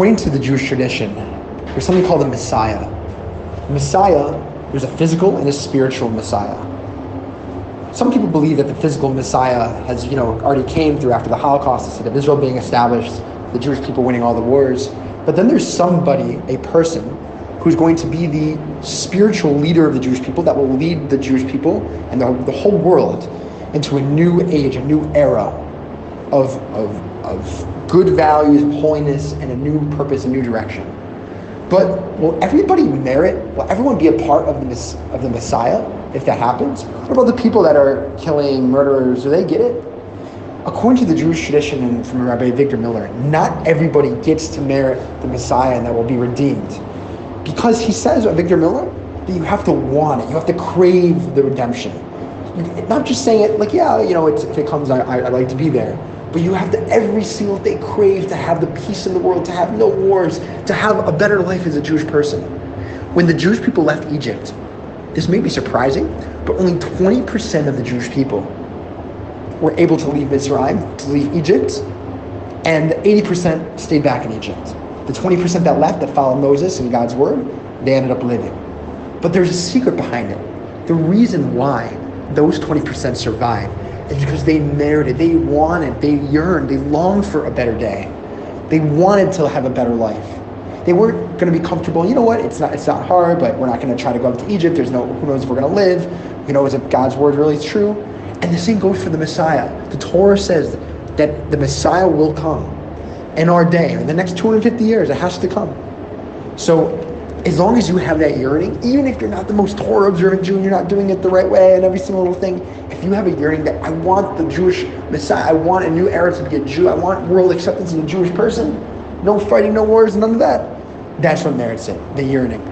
according to the Jewish tradition, there's something called the Messiah. Messiah, there's a physical and a spiritual Messiah. Some people believe that the physical Messiah has, already came through after the Holocaust, the state of Israel being established, the Jewish people winning all the wars. But then there's somebody, a person, who's going to be the spiritual leader of the Jewish people that will lead the Jewish people and the whole world into a new age, a new era of good values, holiness, and a new purpose, a new direction. But will everybody merit? Will everyone be a part of the Messiah if that happens? What about the people that are killing murderers? Do they get it? According to the Jewish tradition and from Rabbi Avigdor Miller, not everybody gets to merit the Messiah and that will be redeemed. Because he says, Avigdor Miller, that you have to want it. You have to crave the redemption. Not just saying it like, if it comes, I'd like to be there. But you have to every single day crave to have the peace in the world, to have no wars, to have a better life as a Jewish person. When the Jewish people left Egypt, this may be surprising, but only 20% of the Jewish people were able to leave Mitzrayim, to leave Egypt, and 80% stayed back in Egypt. The 20% that left, that followed Moses and God's word, they ended up living. But there's a secret behind it. The reason why those 20% survived is because they merited, they wanted, they yearned, they longed for a better day. They wanted to have a better life. They weren't going to be comfortable. You know what? It's not hard, but we're not going to try to go up to Egypt. Who knows if we're going to live? Who knows if God's word really is true? And the same goes for the Messiah. The Torah says that the Messiah will come in our day, in the next 250 years, it has to come. So as long as you have that yearning, even if you're not the most Torah-observant Jew and you're not doing it the right way and every single little thing, if you have a yearning that I want the Jewish Messiah, I want a new era to be a Jew, I want world acceptance as a Jewish person, no fighting, no wars, none of that, that's what merits it, the yearning.